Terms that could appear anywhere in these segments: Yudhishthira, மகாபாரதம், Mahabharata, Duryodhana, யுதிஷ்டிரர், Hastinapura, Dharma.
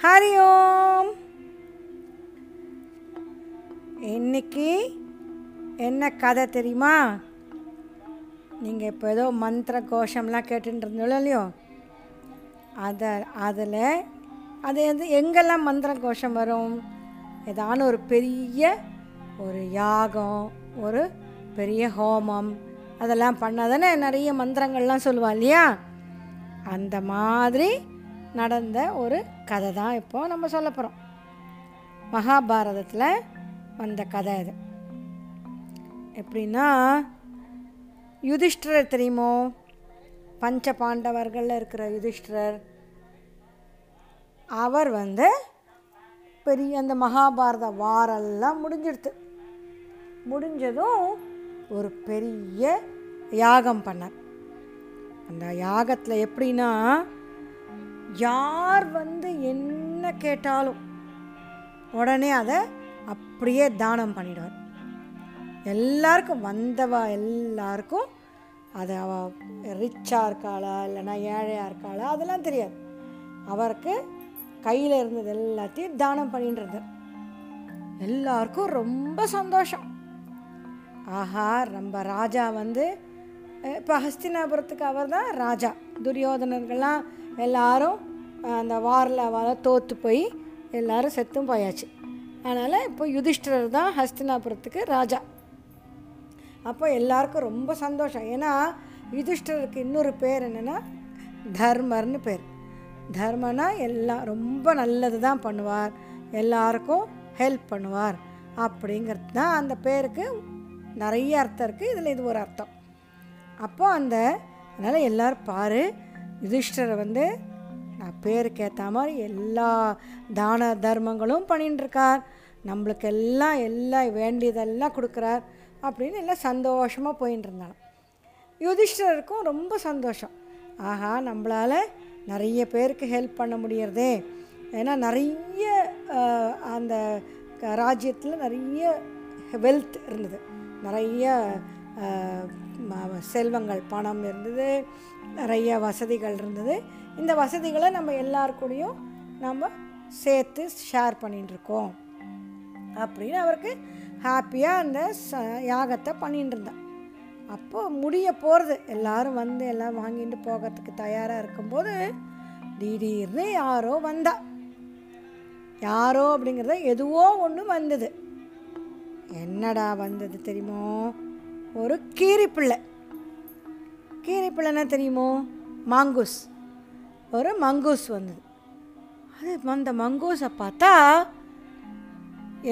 ஹரி ஓம். இன்னைக்கு என்ன கதை தெரியுமா? நீங்கள் இப்போ ஏதோ மந்திர கோஷம்லாம் கேட்டுட்டு இருந்தோம் இல்லையோ, அது எங்கெல்லாம் மந்திர கோஷம் வரும்? ஏதான ஒரு பெரிய ஒரு யாகம், ஒரு பெரிய ஹோமம், அதெல்லாம் பண்ணாதானே நிறைய மந்திரங்கள்லாம் சொல்லுவா இல்லையா? அந்த மாதிரி நடந்த ஒரு கதை தான் இப்போது நம்ம சொல்ல போகிறோம். மகாபாரதத்தில் வந்த கதை இது. எப்படின்னா, யுதிஷ்டிரர் தெரியுமோ? பஞ்ச பாண்டவர்களில் இருக்கிற யுதிஷ்டிரர். அவர் பெரிய அந்த மகாபாரத வாரெல்லாம் முடிஞ்சதும் ஒரு பெரிய யாகம் பண்ணார். அந்த யாகத்தில் எப்படின்னா, யார் என்ன கேட்டாலும் உடனே அதை அப்படியே தானம் பண்ணிடுவார். எல்லாருக்கும் எல்லாருக்கும் அது அவள் ரிச்சாக இருக்காளா இல்லைன்னா ஏழையாக இருக்காளா அதெல்லாம் தெரியாது. அவருக்கு கையில் இருந்தது எல்லாத்தையும் தானம் பண்ணிட்டு எல்லாருக்கும் ரொம்ப சந்தோஷம். ஆஹா, நம்ம ராஜா இப்போ ஹஸ்தினாபுரத்துக்கு அவர் தான் ராஜா. துரியோதனர்கள்லாம் எல்லாரும் அந்த வாரில் தோற்று போய் எல்லாரும் செத்தும் போயாச்சு. அதனால் இப்போ யுதிஷ்டிரர் தான் ஹஸ்தினாபுரத்துக்கு ராஜா. அப்போ எல்லாருக்கும் ரொம்ப சந்தோஷம். ஏன்னா யுதிஷ்டிரருக்கு இன்னொரு பேர் என்னென்னா தர்மர்னு பேர். தர்மனா எல்லாம் ரொம்ப நல்லது தான் பண்ணுவார், எல்லாருக்கும் ஹெல்ப் பண்ணுவார் அப்படிங்கிறது தான் அந்த பேருக்கு. நிறைய அர்த்தம் இருக்குது, இதில் இது ஒரு அர்த்தம். அப்போ அதனால் எல்லோரும் பாரு, யுதிஷ்டிரர் நான் பேருக்கு ஏற்ற மாதிரி எல்லா தான தர்மங்களும் பண்ணிட்டுருக்கார், நம்மளுக்கு எல்லாம் வேண்டியதெல்லாம் கொடுக்குறார் அப்படின்னு எல்லாம் சந்தோஷமாக போயின்னு இருந்தாலும் யுதிஷ்டிரருக்கும் ரொம்ப சந்தோஷம். ஆஹா, நம்மளால் நிறைய பேருக்கு ஹெல்ப் பண்ண முடியறதே. ஏன்னா நிறைய அந்த ராஜ்யத்தில் நிறைய வெல்த் இருந்தது, நிறைய செல்வங்கள், பணம் இருந்தது, நிறைய வசதிகள் இருந்தது. இந்த வசதிகளை நம்ம எல்லாருக்கூடையும் நம்ம சேர்த்து ஷேர் பண்ணிட்டுருக்கோம் அப்படின்னு அவருக்கு ஹாப்பியாக அந்த யாகத்தை பண்ணிகிட்டு இருந்தான். அப்போது முடிய போகிறது, எல்லோரும் எல்லாம் வாங்கிட்டு போகிறதுக்கு தயாராக இருக்கும்போது திடீர்னு யாரோ வந்தா. யாரோ அப்படிங்கிறத எதுவோ ஒன்று வந்தது. என்னடா வந்தது தெரியுமோ? ஒரு கீரிப்பிள்ளை. கீரிப்பிள்ளைன்னா தெரியுமோ? மாங்கூஸ். ஒரு மங்கூஸ் வந்தது. அந்த மங்கூஸை பார்த்தா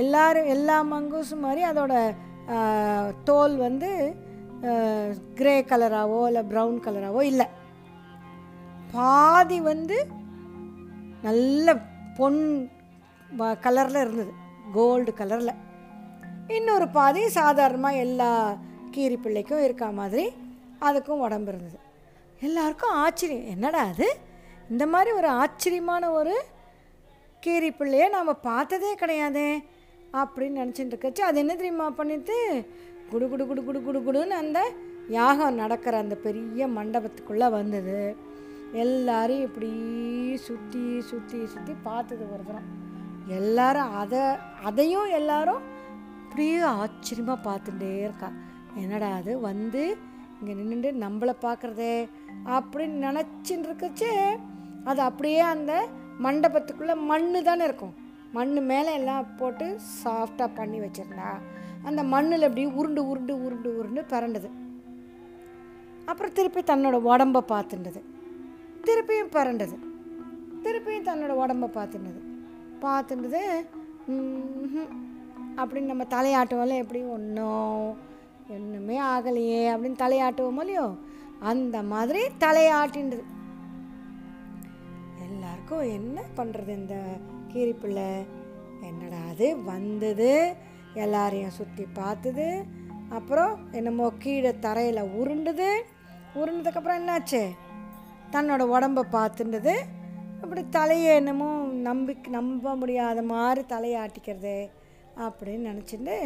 எல்லா மங்கூஸும் மாதிரி அதோட தோல் கிரே கலராகவோ இல்லை ப்ரௌன் கலராகவோ இல்லை, பாதி நல்ல பொன் கலரில் இருந்தது, கோல்டு கலரில். இன்னொரு பாதி சாதாரணமாக எல்லா கீரி பிள்ளைக்கும் இருக்கா மாதிரி அதுக்கும் உடம்பு இருந்தது. எல்லாருக்கும் ஆச்சரியம், என்னடா அது, இந்த மாதிரி ஒரு ஆச்சரியமான ஒரு கீரி பிள்ளையை நாம் பார்த்ததே கிடையாது அப்படின்னு நினச்சிட்டு இருக்கச்சு. அது என்ன தெரியுமா பண்ணிட்டு, குடு குடு குடு குடு குடு குடுன்னு அந்த யாகம் நடக்கிற அந்த பெரிய மண்டபத்துக்குள்ளே வந்தது. எல்லாரும் இப்படி சுற்றி சுற்றி சுற்றி பார்த்தது வருகிறோம். எல்லாரும் அதையும் எல்லாரும் அப்படியே ஆச்சரியமாக பார்த்துட்டே இருக்கா. என்னடா அது இங்கே நின்றுட்டு நம்மளை பார்க்குறதே அப்படின்னு நினச்சின்னு இருக்கச்சு. அது அப்படியே அந்த மண்டபத்துக்குள்ளே மண்ணு தானே இருக்கும், மண்ணு மேலே எல்லாம் போட்டு சாஃப்டாக பண்ணி வச்சிருந்தா அந்த மண்ணில் அப்படியே உருண்டு உருண்டு உருண்டு உருண்டு பறந்தது. அப்புறம் திருப்பி தன்னோட உடம்பை பார்த்துட்டது, திருப்பியும் பறந்தது, திருப்பியும் தன்னோட உடம்பை பார்த்துட்டது அப்படின்னு நம்ம தலையாட்டுவோம்ல, எப்படி ஒன்றும் ஒன்றுமே ஆகலையே அப்படின்னு தலையாட்டுவோம் இல்லையோ, அந்த மாதிரி தலையாட்டின்றது. எல்லாருக்கும் என்ன பண்ணுறது, இந்த கீரிப்பிள்ளை என்னடா அது வந்தது, எல்லாரையும் சுற்றி பார்த்துது, அப்புறம் என்னமோ கீழே தரையில் உருண்டதுக்கப்புறம் என்னாச்சு, தன்னோட உடம்பை பார்த்துன்றது, அப்படி தலையை என்னமோ நம்ப முடியாத மாதிரி தலையாட்டிக்கிறது அப்படின்னு நினச்சிட்டு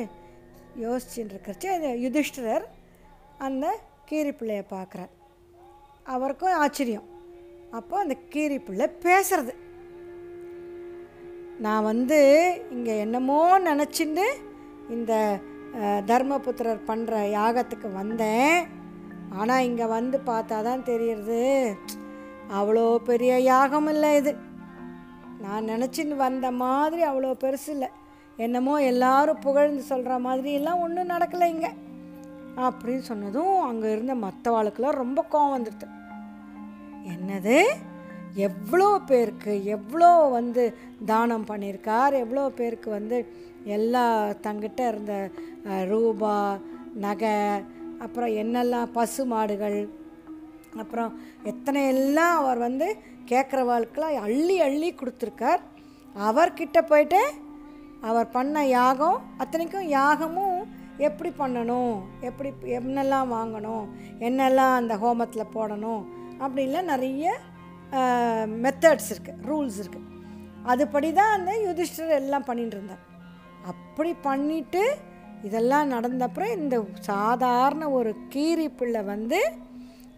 யோசிச்சுட்டு இருக்கிறச்சு. அது யுதிஷ்டிரர் அந்த கீரி பிள்ளையை பார்க்குறார், அவருக்கும் ஆச்சரியம். அப்போ அந்த கீரி பிள்ளை பேசுறது. நான் வந்து இங்கே என்னமோ நினச்சின்னு இந்த தர்மபுத்திரர் பண்ணுற யாகத்துக்கு வந்தேன், ஆனால் இங்கே வந்து பார்த்தா தான் தெரியுது அவ்வளோ பெரிய யாகம் இல்லை இது. நான் நினச்சின்னு வந்த மாதிரி அவ்வளோ பெருசு இல்லை, என்னமோ எல்லாரும் புகழ்ந்து சொல்கிற மாதிரிலாம் ஒன்றும் நடக்கலை இங்கே அப்படின்னு சொன்னதும் அங்கே இருந்த மற்றவாளுக்கெல்லாம் ரொம்ப கோவம் வந்துடுது. என்னது எவ்வளோ பேருக்கு எவ்வளோ வந்து தானம் பண்ணியிருக்கார், எவ்வளோ பேருக்கு வந்து எல்லா தங்கிட்ட இருந்த ரூபா நகை அப்புறம் என்னெல்லாம் பசு மாடுகள் அப்புறம் எத்தனை எல்லாம் அவர் வந்து கேட்குறவாளுக்கெல்லாம் அள்ளி அள்ளி கொடுத்துருக்கார். அவர்கிட்ட போயிட்டு அவர் பண்ண யாகம் அத்தனைக்கும் யாகமும் எப்படி பண்ணணும், எப்படி என்னெல்லாம் வாங்கணும், என்னெல்லாம் அந்த ஹோமத்தில் போடணும் அப்படின்லாம் நிறைய மெத்தட்ஸ் இருக்குது, ரூல்ஸ் இருக்குது. அதுபடி தான் அந்த யுதிஷ்டர் எல்லாம் பண்ணிகிட்டு இருந்தார். அப்படி பண்ணிட்டு இதெல்லாம் நடந்தப்புறம் இந்த சாதாரண ஒரு கீரி பிள்ளை வந்து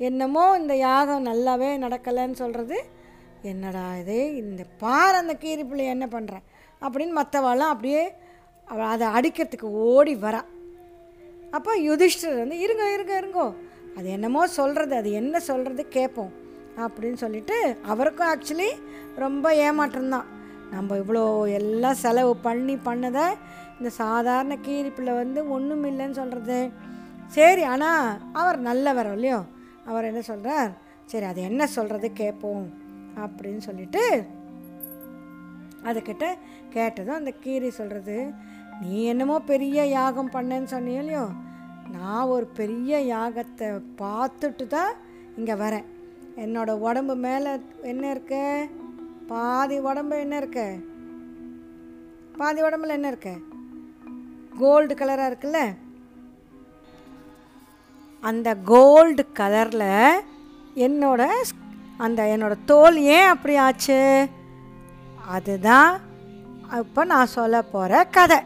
என்னமோ இந்த யாகம் நல்லாவே நடக்கலைன்னு சொல்கிறது, என்னடா இது இந்த பார் அந்த கீரி பிள்ளை என்ன பண்ணுறேன் அப்படின்னு மற்றவாலாம் அப்படியே அதை அடிக்கிறதுக்கு ஓடி வரா. அப்போ யுதிஷ்டர் வந்து இருங்கோ அது என்னமோ சொல்கிறது, அது என்ன சொல்கிறது கேட்போம் அப்படின்னு சொல்லிட்டு அவருக்கும் ஆக்சுவலி ரொம்ப ஏமாற்றம்தான். நம்ம இவ்வளோ எல்லாம் செலவு பண்ணதை இந்த சாதாரண கீரிப்பிள்ளை வந்து ஒன்றும் இல்லைன்னு சொல்கிறது சரி, ஆனால் அவர் நல்லவர் இல்லையோ, அவர் என்ன சொல்கிறார் சரி அது என்ன சொல்கிறது கேட்போம் அப்படின்னு சொல்லிட்டு அதுக்கிட்ட கேட்டதும் அந்த கீரி சொல்கிறது, நீ என்னமோ பெரிய யாகம் பண்ணேன்னு சொன்னியோ இல்லையோ, நான் ஒரு பெரிய யாகத்தை பார்த்துட்டு தான் இங்கே வரேன். என்னோடய உடம்பு மேலே என்ன இருக்கு, பாதி உடம்புல என்ன இருக்கு, கோல்டு கலராக இருக்குல்ல, அந்த கோல்டு கலரில் என்னோட தோல் ஏன் அப்படி ஆச்சு, அதுதான் இப்போ நான் சொல்ல போகிற கதை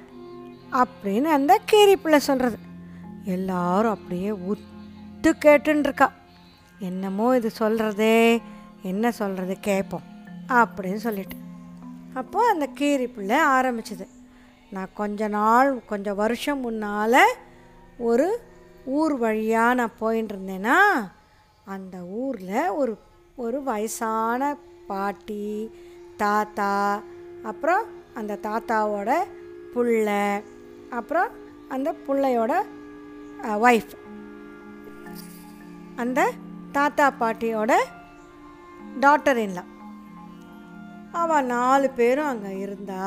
அப்படின்னு அந்த கீரி பிள்ளை சொல்கிறது. எல்லாரும் அப்படியே உத்து கேட்டுருக்கா, என்னமோ இது சொல்கிறதே, என்ன சொல்கிறது கேட்போம் அப்படின்னு சொல்லிட்டு. அப்போது அந்த கீரி பிள்ளை ஆரம்பிச்சது, நான் கொஞ்சம் வருஷம் முன்னால் ஒரு ஊர் வழியாக நான் போயின்னு இருந்தேன்னா அந்த ஊரில் ஒரு வயசான பாட்டி, தாத்தா, அப்புறம் அந்த தாத்தாவோட பிள்ளை, அப்புறம் அந்த பிள்ளையோட ஒய்ஃப், அந்த தாத்தா பாட்டியோட டாட்டர் இன்லா, அவள் 4 பேரும் அங்கே இருந்தா.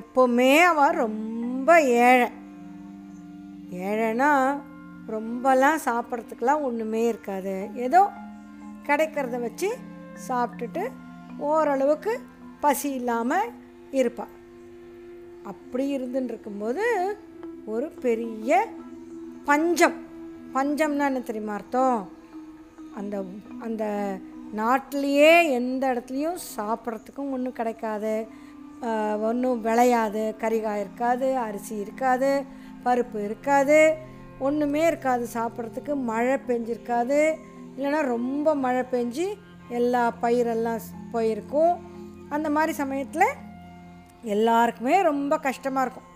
எப்போவுமே அவள் ரொம்ப ஏழைன்னா ரொம்பலாம் சாப்பிட்றதுக்கெலாம் ஒன்றுமே இருக்காது, ஏதோ கிடைக்கிறத வச்சு சாப்பிட்டுட்டு ஓரளவுக்கு பசி இல்லாமல் இருப்பாள். அப்படி இருந்துன்னு இருக்கும்போது ஒரு பெரிய பஞ்சம்னா என்ன தெரியுமா அர்த்தம், அந்த அந்த நாட்டிலேயே எந்த இடத்துலையும் சாப்பிட்றதுக்கும் ஒன்றும் கிடைக்காது, ஒன்றும் விளையாது, கறிகாய் இருக்காது, அரிசி இருக்காது, பருப்பு இருக்காது, ஒன்றுமே இருக்காது சாப்பிட்றதுக்கு. மழை பெஞ்சிருக்காது, இல்லைன்னா ரொம்ப மழை பெஞ்சு எல்லா பயிரெல்லாம் போயிருக்கும். அந்த மாதிரி சமயத்தில் எல்லாருக்குமே ரொம்ப கஷ்டமாக இருக்கும்.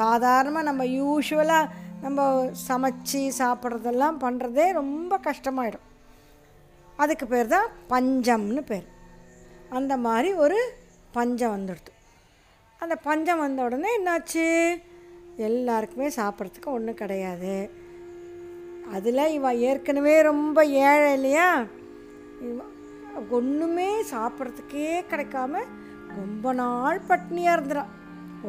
சாதாரணமாக நம்ம யூஷுவலாக நம்ம சமைச்சி சாப்பிட்றதெல்லாம் பண்ணுறதே ரொம்ப கஷ்டமாயிடும், அதுக்கு பேர் தான் பஞ்சம்னு பேர். அந்த மாதிரி ஒரு பஞ்சம் வந்துடுது. அந்த பஞ்சம் வந்த உடனே என்னாச்சு, எல்லாருக்குமே சாப்பிட்றதுக்கு ஒன்றும் கிடையாது. அதில் இவன் ஏற்கனவே ரொம்ப ஏழை இல்லையா, ஒன்றுமே சாப்பிட்றதுக்கே கிடைக்காம ரொம்ப நாள் பட்னியாக இருந்துடும்.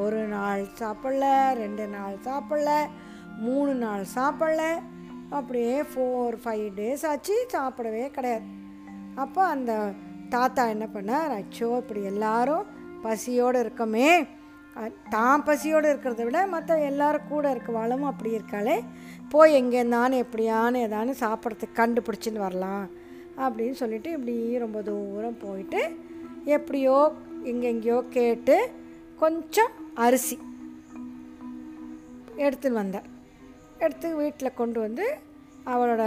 ஒரு நாள் சாப்பிடல, 2 நாள் சாப்பிடல, 3 நாள் சாப்பிடல, அப்படியே 4-5 டேஸ் ஆச்சு சாப்பிடவே கிடையாது. அப்போ அந்த தாத்தா என்ன பண்ணார், அச்சோ இப்படி எல்லாரும் பசியோடு இருக்கமே, தான் பசியோடு இருக்கிறத விட மற்ற எல்லாரும் கூட இருக்க வாழமும் அப்படி இருக்காளே, போய் எங்கேருந்தானு எப்படியானு ஏதானு சாப்பிட்றதுக்கு கண்டுபிடிச்சின்னு வரலாம் அப்படின்னு சொல்லிட்டு இப்படி ரொம்ப தூரம் போயிட்டு எப்படியோ எங்கெங்கேயோ கேட்டு கொஞ்சம் அரிசி எடுத்துன்னு வந்தார். எடுத்து வீட்டில் கொண்டு வந்து அவளோட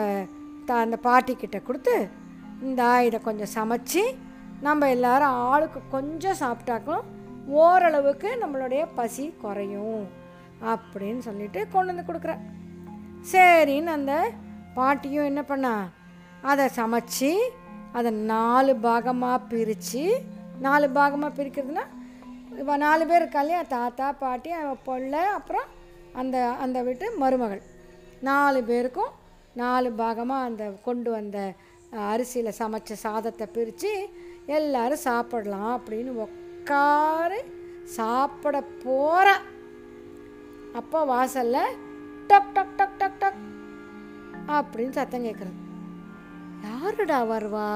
அந்த பாட்டிக்கிட்ட கொடுத்து, இந்தா இதை கொஞ்சம் சமைச்சி நம்ம எல்லாரும் ஆளுக்கு கொஞ்சம் சாப்பிட்டாக்கும் ஓரளவுக்கு நம்மளுடைய பசி குறையும் அப்படின்னு சொல்லிட்டு கொண்டு வந்து கொடுக்குறேன். சரின்னு அந்த பாட்டியும் என்ன பண்ணா, அதை சமைச்சி அதை 4 பாகமாக பிரிக்கிறதுனா இப்போ 4 பேர் இருக்கா இல்லையா, தாத்தா பாட்டி பிள்ளை அப்புறம் அந்த அந்த வீட்டு மருமகள், 4 பேருக்கும் 4 பாகமாக அந்த கொண்டு வந்த அரிசியில் சமைச்ச சாதத்தை பிரித்து எல்லோரும் சாப்பிடலாம் அப்படின்னு உட்காரு சாப்பிட போகிற அப்போ வாசலில் டக் டக் டக் டக் டக் அப்படின்னு சத்தம் கேட்குறது. யாருடா வருவா,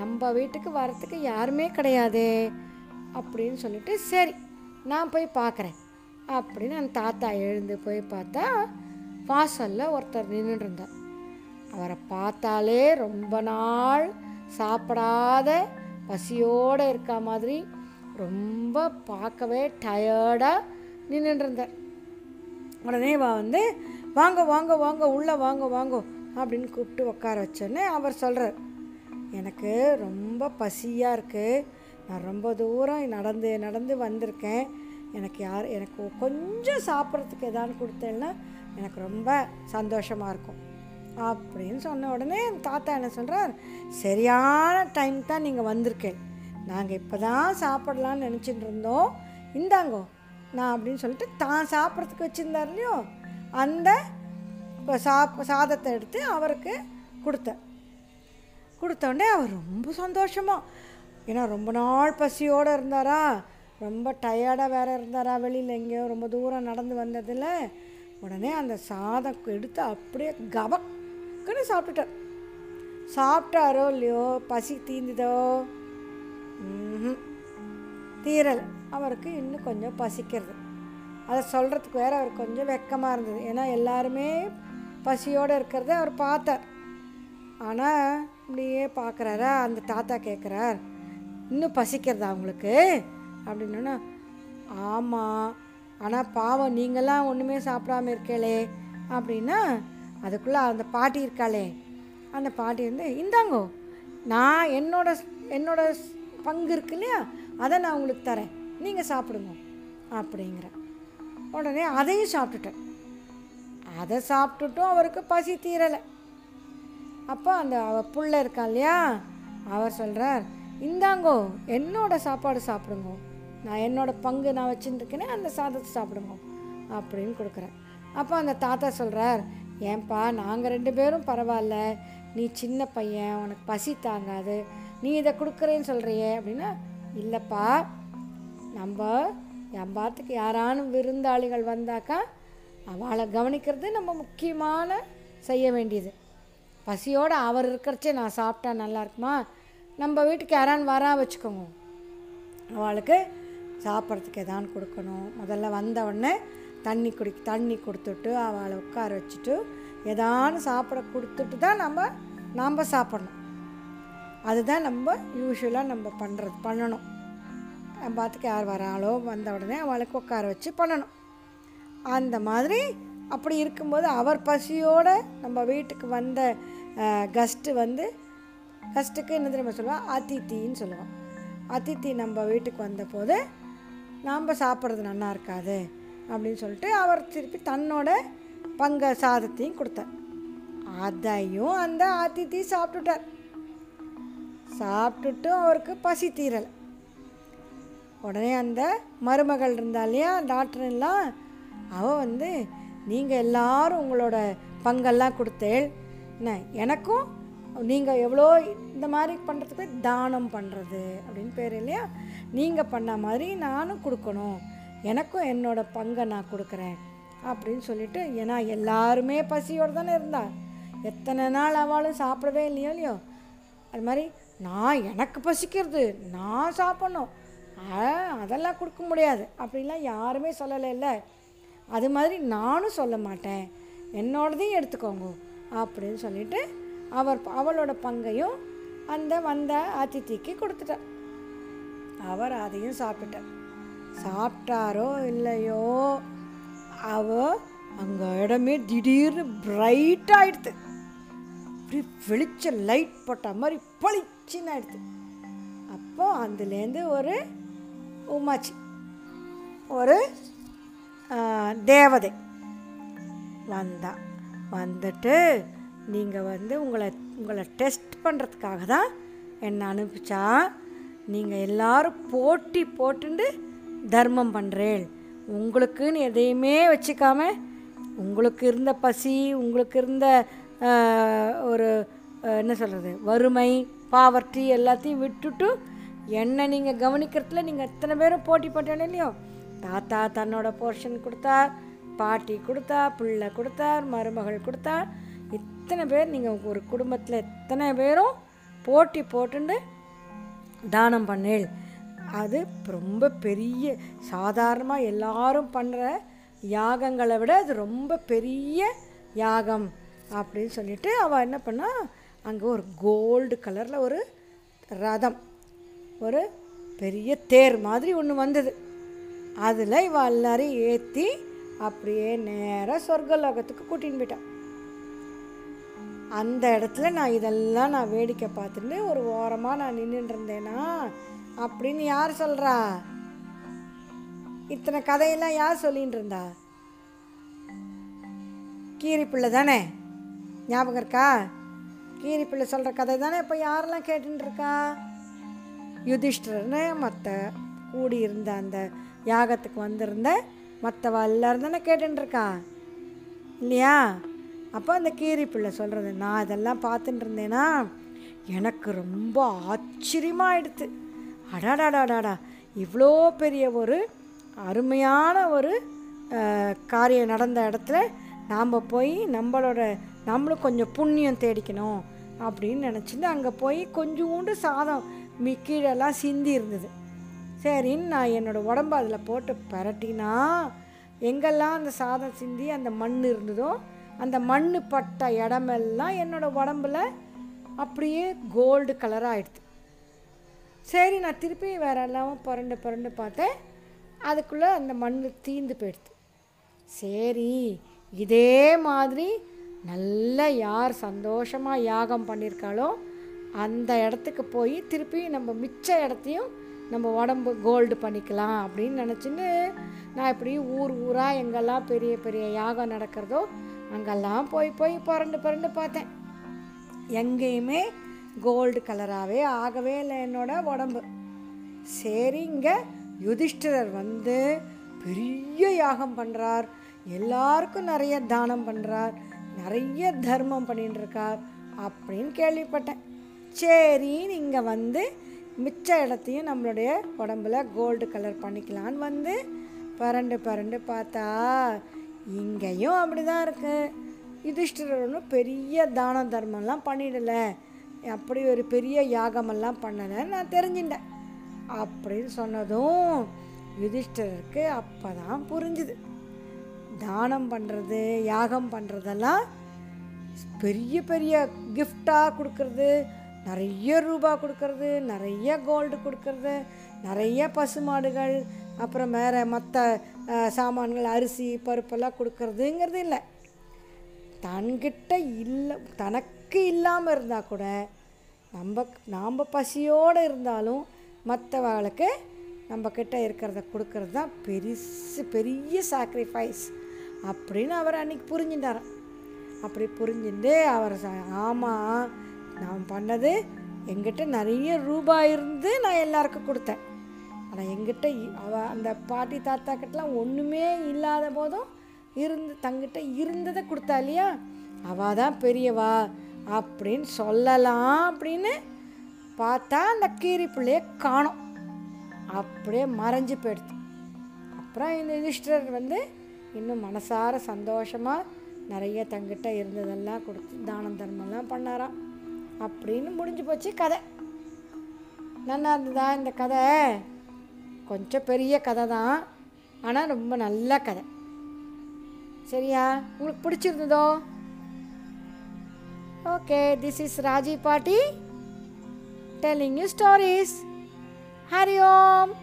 நம்ம வீட்டுக்கு வரத்துக்கு யாருமே கிடையாது அப்படின்னு சொல்லிட்டு சரி நான் போய் பார்க்குறேன் அப்படின்னு அந்த தாத்தா எழுந்து போய் பார்த்தா வாசலில் ஒருத்தர் நின்றுட்டு இருந்தார். அவரை பார்த்தாலே ரொம்ப நாள் சாப்பிடாத பசியோடு இருக்க மாதிரி ரொம்ப பார்க்கவே டயர்டாக நின்றுட்டு இருந்தார். உடனே வந்து வாங்க வாங்க வாங்க உள்ளே வாங்க வாங்க அப்படின்னு கூப்பிட்டு உட்கார வச்சோன்னே அவர் சொல்கிறார், எனக்கு ரொம்ப பசியாக இருக்குது, நான் ரொம்ப தூரம் நடந்து வந்திருக்கேன், எனக்கு கொஞ்சம் சாப்பிட்றதுக்கு ஏதாவது கொடுத்தேன்னா எனக்கு ரொம்ப சந்தோஷமாக இருக்கும் அப்படின்னு சொன்ன உடனே தாத்தா என்ன சொல்கிறார், சரியான டைம் தான் நீங்கள் வந்திருக்கேன், நாங்கள் இப்போ தான் சாப்பிடலான்னு நினச்சிட்டு இருந்தோம், இந்தாங்கோ நான் அப்படின்னு சொல்லிட்டு தான் சாப்பிட்றதுக்கு வச்சுருந்தார் இல்லையோ அந்த சாதத்தை எடுத்து அவருக்கு கொடுத்தோடனே அவர் ரொம்ப சந்தோஷமாக, ஏன்னா ரொம்ப நாள் பசியோடு இருந்தாரா, ரொம்ப டயர்டாக வேறு இருந்தாரா, வெளியில் எங்கேயோ ரொம்ப தூரம் நடந்து வந்ததில் உடனே அந்த சாதம் எடுத்து அப்படியே கபக்குன்னு சாப்பிட்டுட்டார். சாப்பிட்டாரோ இல்லையோ பசி தீந்துதோ தீரல், அவருக்கு இன்னும் கொஞ்சம் பசிக்கிறது. அதை சொல்கிறதுக்கு வேறு அவருக்கு கொஞ்சம் வெக்கமாக இருந்தது, ஏன்னா எல்லாருமே பசியோடு இருக்கிறத அவர் பார்த்தார். ஆனால் இப்படியே பார்க்குறாரா, அந்த தாத்தா கேட்குறார், இன்னும் பசிக்கிறதா அவங்களுக்கு அப்படின்னா, ஆமாம் ஆனால் பாவம் நீங்களாம் ஒன்றுமே சாப்பிடாமல் இருக்கலே அப்படின்னா, அதுக்குள்ளே அந்த பாட்டி இருக்காளே, அந்த பாட்டி வந்து இந்தாங்கோ நான் என்னோட பங்கு இருக்கு இல்லையா அதை நான் உங்களுக்கு தரேன், நீங்கள் சாப்பிடுங்க அப்படிங்கிற உடனே அதையும் சாப்பிட்டுட்டேன். அதை சாப்பிட்டுட்டும் அவருக்கு பசி தீரலை. அப்போ அந்த புள்ள இருக்கா இல்லையா அவர் சொல்கிறார், இந்தாங்கோ என்னோடய சாப்பாடு சாப்பிடுங்க, நான் என்னோடய பங்கு நான் வச்சுருக்கேனே அந்த சாதத்தை சாப்பிடுங்க அப்படின்னு கொடுக்குறேன். அப்போ அந்த தாத்தா சொல்கிறார், ஏன்பா நாங்கள் 2 பேரும் பரவாயில்ல, நீ சின்ன பையன் உனக்கு பசி தாங்காது, நீ இதை கொடுக்குறேன்னு சொல்கிறியே அப்படின்னா, இல்லைப்பா நம்ம பாத்துக்கு யாரானும் விருந்தாளிகள் வந்தாக்கா அவளை கவனிக்கிறது நம்ம முக்கியமான செய்ய வேண்டியது, பசியோடு அவர் இருக்கிறச்சே நான் சாப்பிட்டா நல்லாயிருக்குமா, நம்ம வீட்டுக்கு யாரான்னு வரா வச்சுக்கோங்க, அவளுக்கு சாப்பிட்றதுக்கு எதான்னு கொடுக்கணும், முதல்ல வந்த உடனே தண்ணி கொடுத்துட்டு அவளை உட்கார வச்சுட்டு எதான்னு சாப்பிட கொடுத்துட்டு தான் நம்ம சாப்பிடணும், அதுதான் நம்ம யூஸ்வலாக நம்ம பண்ணணும், நம்ம பார்த்துக்க யார் வராளோ வந்த உடனே அவளுக்கு உட்கார வச்சு பண்ணணும். அந்த மாதிரி அப்படி இருக்கும்போது அவர் பசியோடு நம்ம வீட்டுக்கு வந்த கஸ்ட்டுக்கு என்ன தெரியுமா சொல்லுவோம், அதித்தின்னு சொல்லுவோம். அதித்தி நம்ம வீட்டுக்கு வந்தபோது நாம் சாப்பிட்றது நல்லா இருக்காது அப்படின்னு சொல்லிட்டு அவர் திருப்பி தன்னோட பங்க சாதத்தையும் கொடுத்தார். அதையும் அந்த அதித்தி சாப்பிட்டுட்டு அவருக்கு பசி தீரலை. உடனே அந்த மருமகள் இருந்தா இல்லையா டாக்டர்லாம், அவள் வந்து நீங்கள் எல்லாரும் உங்களோட பங்கெல்லாம் கொடுத்தேள், என்ன எனக்கும் நீங்கள் எவ்வளோ இந்த மாதிரி பண்ணுறதுக்கு தானம் பண்ணுறது அப்படின்னு பேர் இல்லையா, நீங்கள் பண்ண மாதிரி நானும் கொடுக்கணும், எனக்கும் என்னோடய பங்கை நான் கொடுக்குறேன் அப்படின்னு சொல்லிட்டு, ஏன்னா எல்லாருமே பசியோடு தானே இருந்தா, எத்தனை நாள் அவளும் சாப்பிடவே இல்லையோ, அது மாதிரி நான் எனக்கு பசிக்கிறது நான் சாப்பிட்ணும் அதெல்லாம் கொடுக்க முடியாது அப்படிலாம் யாருமே சொல்லலை இல்லை, அது மாதிரி நானும் சொல்ல மாட்டேன், என்னோடதையும் எடுத்துக்கோங்க அப்படின்னு சொல்லிவிட்டு அவளோட பங்கையும் அந்த வந்த அதித்திக்கு கொடுத்துட்டார். அவர் அதையும் சாப்பிட்டாரோ இல்லையோ, அவள் அங்கே இடமே திடீர்னு பிரைட்டாகிடுது, இப்படி வெளிச்ச லைட் போட்ட மாதிரி பளிச்சின்னு ஆகிடுது. அப்போ அதுலேருந்து ஒரு உமாச்சி, ஒரு தேவதை வந்தா. வந்துட்டு நீங்கள் வந்து உங்களை டெஸ்ட் பண்ணுறதுக்காக தான் என்னை அனுப்பிச்சா. நீங்கள் எல்லோரும் போட்டி போட்டுண்டு தர்மம் பண்ணுறேன், உங்களுக்குன்னு எதையுமே வச்சுக்காம உங்களுக்கு இருந்த பசி, உங்களுக்கு இருந்த ஒரு என்ன சொல்கிறது வறுமை, பாவர்ட்டி எல்லாத்தையும் விட்டுட்டு என்னை நீங்கள் கவனிக்கிறதுல நீங்கள் எத்தனை பேரும் போட்டி போட்டேன்னு இல்லையோ. தாத்தா தன்னோட போர்ஷன் கொடுத்தா, பாட்டி கொடுத்தா, பிள்ளை கொடுத்தா, மருமகள் கொடுத்தா, இத்தனை பேர் நீங்கள் ஒரு குடும்பத்தில் எத்தனை பேரும் போட்டி போட்டுண்டு தானம் பண்ணேள். அது ரொம்ப பெரிய சாதாரணமாக எல்லாரும் பண்ணுற யாகங்களை விட அது ரொம்ப பெரிய யாகம் அப்படின்னு சொல்லிட்டு அவள் என்ன பண்ணா, அங்கே ஒரு கோல்டு கலரில் ஒரு ரதம், ஒரு பெரிய தேர் மாதிரி ஒன்று வந்தது. அதில் இவள் எல்லாரையும் ஏற்றி அப்படியே நேராக சொர்க்கலோகத்துக்கு கூட்டின்னு போயிட்டான். அந்த இடத்துல நான் இதெல்லாம் நான் வேடிக்கை பார்த்துட்டு ஒரு ஓரமாக நான் நின்றுட்டுருந்தேனா அப்படின்னு யார் சொல்கிறா? இத்தனை கதையெல்லாம் யார் சொல்லிகிட்டு இருந்தா? கீரி பிள்ளை தானே, ஞாபகம் இருக்கா? கீரி பிள்ளை சொல்கிற கதை தானே இப்போ யாரெல்லாம் கேட்டுருக்கா. யுதிஷ்டர்னு மற்ற கூடியிருந்த அந்த யாகத்துக்கு வந்திருந்த மற்றவா எல்லாரும் தானே கேட்டுருக்கா இல்லையா? அப்போ அந்த கீரி பிள்ளை சொல்கிறது, நான் இதெல்லாம் பார்த்துட்டு இருந்தேன்னா எனக்கு ரொம்ப ஆச்சரியமாக ஆயிடுத்து. அடாடாடாடாடா, இவ்வளோ பெரிய ஒரு அருமையான ஒரு காரியம் நடந்த இடத்துல நாம் போய் நம்மளும் கொஞ்சம் புண்ணியம் தேடிக்கணும் அப்படின்னு நினச்சிட்டு அங்கே போய் கொஞ்சோண்டு சாதம் கீழெல்லாம் சிந்தி இருந்தது. சரின்னு நான் என்னோடய உடம்பு அதில் போட்டு பரட்டினா எங்கெல்லாம் அந்த சாதம் சிந்தி அந்த மண் இருந்ததோ அந்த மண் பட்ட இடமெல்லாம் என்னோடய உடம்பில் அப்படியே கோல்டு கலராக ஆகிடுது. சரி நான் திருப்பி வேறு எல்லாம் புரண்டு பார்த்தேன், அதுக்குள்ளே அந்த மண் தீந்து போயிடுது. சரி இதே மாதிரி நல்ல யார் சந்தோஷமாக யாகம் பண்ணியிருக்காளோ அந்த இடத்துக்கு போய் திருப்பி நம்ம மிச்ச இடத்தையும் நம்ம உடம்பு கோல்டு பண்ணிக்கலாம் அப்படின்னு நினச்சின்னு நான் இப்படி ஊர் ஊராக எங்கெல்லாம் பெரிய பெரிய யாகம் நடக்கிறதோ அங்கெல்லாம் போய் புரண்டு பார்த்தேன். எங்கேயுமே கோல்டு கலராகவே ஆகவே இல்லை என்னோடய உடம்பு. சரி இங்கே யுதிஷ்டிரர் வந்து பெரிய யாகம் பண்ணுறார், எல்லாருக்கும் நிறைய தானம் பண்ணுறார், நிறைய தர்மம் பண்ணிகிட்டு இருக்கார் அப்படின்னு கேள்விப்பட்டேன். சரின்னு இங்கே வந்து மிச்ச இடத்தையும் நம்மளுடைய உடம்புல கோல்டு கலர் பண்ணிக்கலான்னு வந்து பரண்டு பார்த்தா இங்கேயும் அப்படி தான் இருக்குது. யுதிஷ்டிரர் ஒன்றும் பெரிய தான தர்மம்லாம் பண்ணிடலை, அப்படி ஒரு பெரிய யாகமெல்லாம் பண்ணலைன்னு நான் தெரிஞ்சுட்டேன் அப்படின்னு சொன்னதும் யுதிஷ்டிரருக்கு அப்போ தான் புரிஞ்சுது, தானம் பண்ணுறது யாகம் பண்ணுறதெல்லாம் பெரிய பெரிய கிஃப்டாக கொடுக்கறது, நிறைய ரூபா கொடுக்கறது, நிறைய கோல்டு கொடுக்கறது, நிறைய பசுமாடுகள் அப்புறம் வேறு மற்ற சாமான்கள் அரிசி பருப்பெல்லாம் கொடுக்கறதுங்கிறது இல்லை. தன்கிட்ட இல்லை, தனக்கு இல்லாமல் இருந்தால் கூட நாம் பசியோடு இருந்தாலும் மற்றவர்களுக்கு நம்மக்கிட்ட இருக்கிறத கொடுக்கறது தான் பெரிய சாக்ரிஃபைஸ் அப்படின்னு அவர் அன்றைக்கி புரிஞ்சுட்டார். அப்படி புரிஞ்சுட்டு அவர் ஆமாம் நான் பண்ணது எங்கிட்ட நிறைய ரூபாய் இருந்து நான் எல்லாருக்கும் கொடுத்தேன், ஆனால் எங்கிட்ட அந்த பாட்டி தாத்தா கிட்டலாம் ஒன்றுமே இல்லாத போதும் தங்கிட்ட இருந்ததை கொடுத்தா இல்லையா, அவள் தான் பெரியவா அப்படின்னு சொல்லலாம் அப்படின்னு பார்த்தா அந்த கீரி பிள்ளையை காணோம், அப்படியே மறைஞ்சு போயிடுது. அப்புறம் இந்த யுதிஷ்டிரர் வந்து இன்னும் மனசார சந்தோஷமாக நிறைய தங்கிட்ட இருந்ததெல்லாம் கொடுத்து தானம் தர்மம்லாம் பண்ணாராம் அப்படின்னு முடிஞ்சு போச்சு கதை. நல்லா இருந்ததா இந்த கதை? கொஞ்சம் பெரிய கதை தான், ஆனால் ரொம்ப நல்ல கதை. சரியா, உங்களுக்கு பிடிச்சிருந்ததோ? ஓகே, திஸ் இஸ் ராஜி பாட்டி telling you stories. Hari Om.